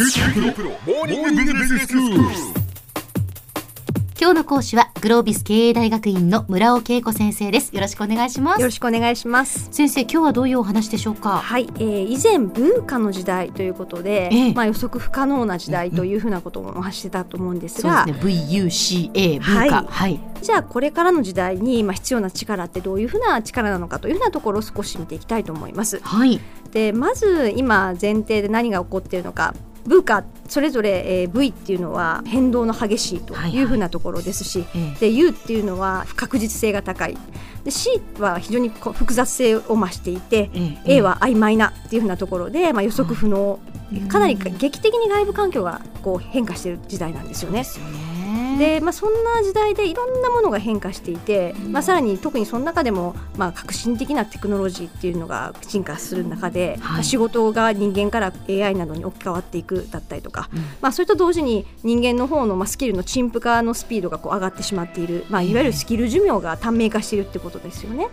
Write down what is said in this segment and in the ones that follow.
今日の講師はグロービス経営大学院の村尾恵子先生です。よろしくお願いします。よろしくお願いします。先生、今日はどういうお話でしょうか？はい、以前VUCAの時代ということで、予測不可能な時代というふうなことをお話してたと思うんですが、そうですね、VUCA、VUCA、はい、じゃあこれからの時代に必要な力ってどういうふうな力なのかというふうなところを少し見ていきたいと思います。はい、でまず今前提で何が起こっているのか、VUCAそれぞれ V っていうのは変動の激しいというふうなところですし、で U っていうのは不確実性が高い、で C は非常に複雑性を増していて、A は曖昧なっていうふうなところで、予測不能、かなり劇的に外部環境がこう変化している時代なんですよね。でそんな時代でいろんなものが変化していて、さらに特にその中でも、革新的なテクノロジーっていうのが進化する中で、仕事が人間から AI などに置き換わっていくだったりとか、それと同時に人間の方のスキルの陳腐化のスピードがこう上がってしまっている、いわゆるスキル寿命が短命化しているってことですよね。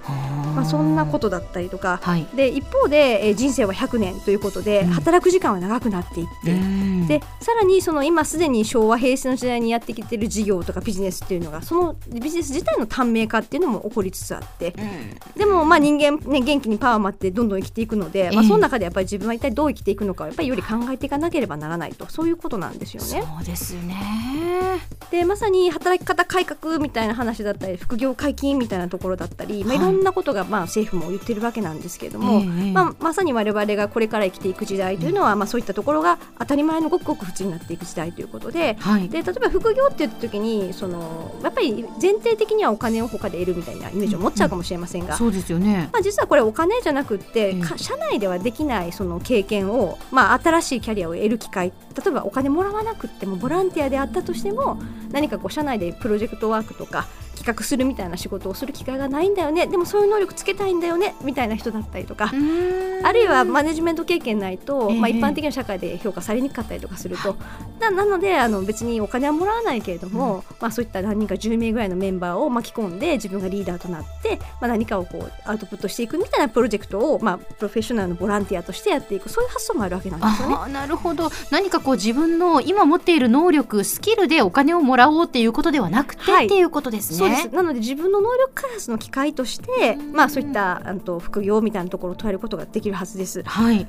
そんなことだったりとか、で一方で人生は100年ということで、働く時間は長くなっていって、でさらにその今すでに昭和平成の時代にやってきている事業とかビジネスっていうのが、そのビジネス自体の短命化っていうのも起こりつつあって、でも人間、元気にパワーもあってどんどん生きていくので、その中でやっぱり自分は一体どう生きていくのか、やっぱりより考えていかなければならないと、そういうことなんですよね。そうですね。でまさに働き方改革みたいな話だったり、副業解禁みたいなところだったり、いろんなことが政府も言ってるわけなんですけれども、まさに我々がこれから生きていく時代というのは、そういったところが当たり前のごくごく普通になっていく時代ということで、で例えば副業って時にやっぱり前提的にはお金を他で得るみたいなイメージを持っちゃうかもしれませんが、そうですよね。実はこれお金じゃなくって、社内ではできないその経験を、新しいキャリアを得る機会、例えばお金もらわなくってもボランティアであったとしても、何か社内でプロジェクトワークとか企画するみたいな仕事をする機会がないんだよね、でもそういう能力つけたいんだよねみたいな人だったりとか、あるいはマネジメント経験ないと、一般的な社会で評価されにくかったりとかすると、なので別にお金はもらわないけれども、そういった何人か10名ぐらいのメンバーを巻き込んで自分がリーダーとなって、何かをこうアウトプットしていくみたいなプロジェクトを、プロフェッショナルのボランティアとしてやっていく、そういう発想もあるわけなんですよね。あ、なるほど。何か自分の今持っている能力、スキルでお金をもらおうっていうことではなくて、っていうことですね。そうです。なので自分の能力開発の機会として、そういった副業みたいなところを捉えることができるはずです。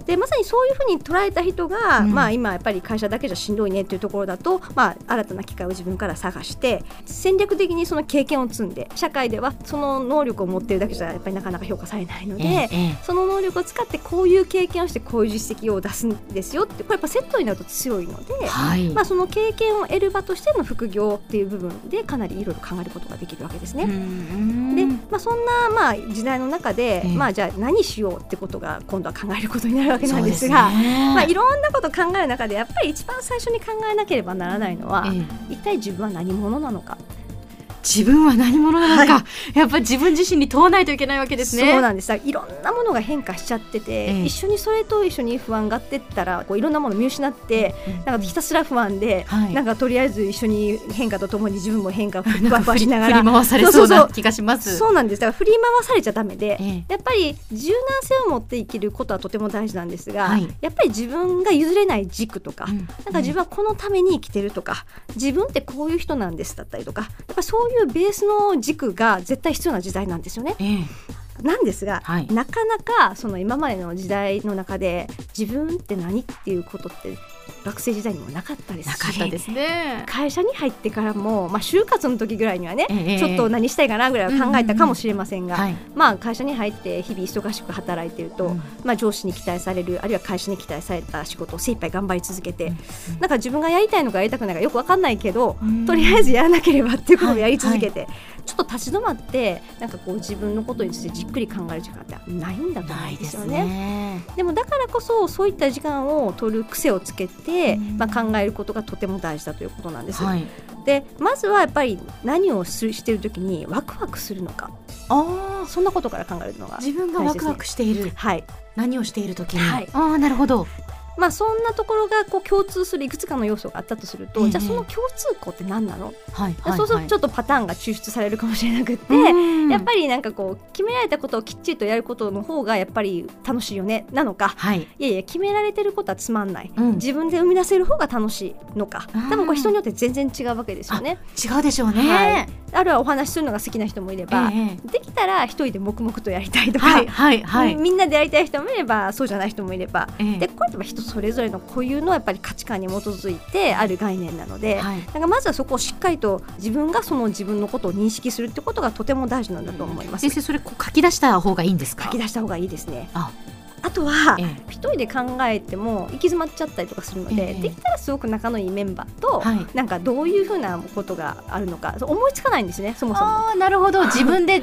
でまさにそういうふうに捉えた人が、今やっぱり会社だけじゃしんどいねっていうところだと、新たな機会を自分から探して戦略的にその経験を積んで、社会ではその能力を持っているだけじゃやっぱりなかなか評価されないので、その能力を使ってこういう経験をしてこういう実績を出すんですよって、これやっぱセットになると強いので、その経験を得る場としての副業っていう部分でかなりいろいろ考えることができるわけですね。で、そんな時代の中で、じゃあ何しようってことが今度は考えることになるわけなんですが、いろんなことを考える中でやっぱり一番最初に考えなければならないのは、一体自分は何者なのか。自分は何者なのか、やっぱり自分自身に問わないといけないわけですね。そうなんです。いろんなものが変化しちゃってて、一緒にそれと一緒に不安がってったらいろんなものを見失って、なんかひたすら不安で、とりあえず一緒に変化とともに自分も変化をふわふわしながら振り回されそうな気がします。そうなんです。だから振り回されちゃダメで、やっぱり柔軟性を持って生きることはとても大事なんですが、やっぱり自分が譲れない軸とか、なんか自分はこのために生きてるとか、自分ってこういう人なんですだったりとか、やっぱそういうベースの軸が絶対必要な時代なんですよね。なんですが、なかなかその今までの時代の中で自分って何っていうことって学生時代にもなかったですし、会社に入ってからも、就活の時ぐらいにはね、ちょっと何したいかなぐらいは考えたかもしれませんが、会社に入って日々忙しく働いてると、上司に期待される、あるいは会社に期待された仕事を精一杯頑張り続けて、なんか自分がやりたいのかやりたくないのかよく分かんないけど、とりあえずやらなければっていうことをやり続けて、ちょっと立ち止まってなんかこう自分のことについてじっくり考える時間ってないんだと思うんですよね。でもだからこそそういった時間を取る癖をつけて、考えることがとても大事だということなんです。でまずはやっぱり何をしているときにワクワクするのか、そんなことから考えるのが大事ですね。自分がワクワクしている、何をしているときに、なるほど。まあ、そんなところがこう共通するいくつかの要素があったとすると、じゃあその共通項って何なの、そうするとちょっとパターンが抽出されるかもしれなくって、やっぱりなんかこう決められたことをきっちりとやることの方がやっぱり楽しいよねなのか、いやいや決められてることはつまんない、自分で生み出せる方が楽しいのか、多分これ人によって全然違うわけですよね。違うでしょうね、あるいはお話しするのが好きな人もいれば、できたら一人で黙々とやりたいとか、みんなでやりたい人もいればそうじゃない人もいれば、でこれって人それぞれの固有のやっぱり価値観に基づいてある概念なので、なんかまずはそこをしっかりと自分がその自分のことを認識するってことがとても大事なんだと思います。先生、それこう書き出した方がいいんですか？書き出した方がいいですね。あとは一人で考えても行き詰まっちゃったりとかするので、できたらすごく仲のいいメンバーと、なんかどういうふうなことがあるのか思いつかないんですね、そもそも。なるほど、自分で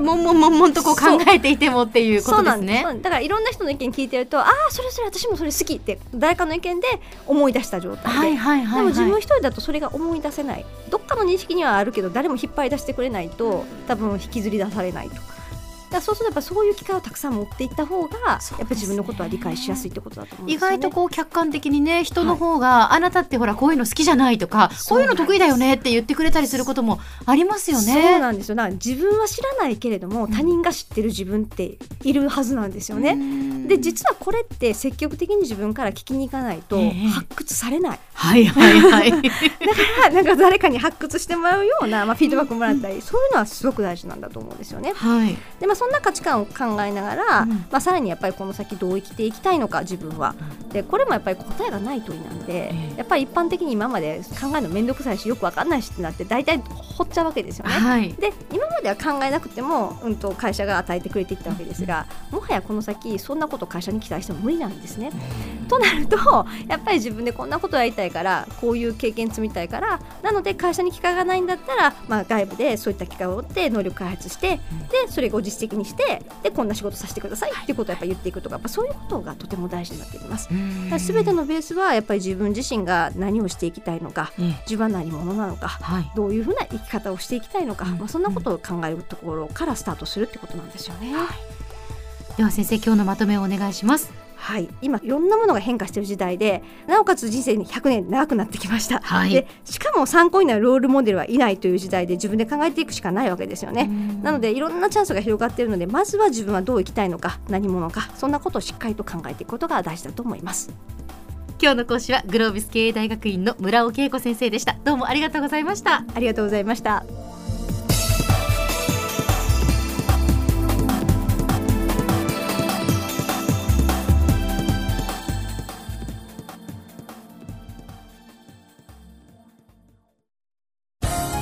もんとこう考えていてもっていうことですね。そうなんです。だからいろんな人の意見聞いてると、ああそれ私もそれ好きって誰かの意見で思い出した状態で、でも自分一人だとそれが思い出せない、どっかの認識にはあるけど誰も引っ張り出してくれないと多分引きずり出されないと。そうするとやっぱそういう機会をたくさん持っていった方が、やっぱり自分のことは理解しやすいってことだと思うんですよね。意外とこう客観的にね、人の方が、あなたってほらこういうの好きじゃないとか、こういうの得意だよねって言ってくれたりすることもありますよね。そうなんですよ。だから自分は知らないけれども他人が知ってる自分っているはずなんですよね。で実はこれって積極的に自分から聞きに行かないと発掘されない、だからなんか誰かに発掘してもらうような、フィードバックもらったり、そういうのはすごく大事なんだと思うんですよね。でそんな価値観を考えながら、さらにやっぱりこの先どう生きていきたいのか自分は、でこれもやっぱり答えがない問いなんで、やっぱり一般的に今まで考えるのめんどくさいしよく分かんないしってなって大体ほっちゃうわけですよね、で今までは考えなくても、会社が与えてくれていったわけですが、もはやこの先そんなことを会社に期待しても無理なんですね、となるとやっぱり自分でこんなことやりたいから、こういう経験積みたいから、なので会社に機会がないんだったら、外部でそういった機会を追って能力開発して、でそれを実績にして、でこんな仕事させてくださいっていうことをやっぱ言っていくとか、そういうことがとても大事になっています。すべてのベースはやっぱり自分自身が何をしていきたいのか、自分は何者なのか、どういうふうな生き方をしていきたいのか、そんなことを考えるところからスタートするってことなんですよね。では先生、今日のまとめをお願いします。今いろんなものが変化している時代で、なおかつ人生に100年長くなってきました、でしかも参考になるロールモデルはいないという時代で、自分で考えていくしかないわけですよね。なのでいろんなチャンスが広がっているので、まずは自分はどう生きたいのか、何者か、そんなことをしっかりと考えていくことが大事だと思います。今日の講師はグロービス経営大学院の村尾恵子先生でした。どうもありがとうございました。ありがとうございました。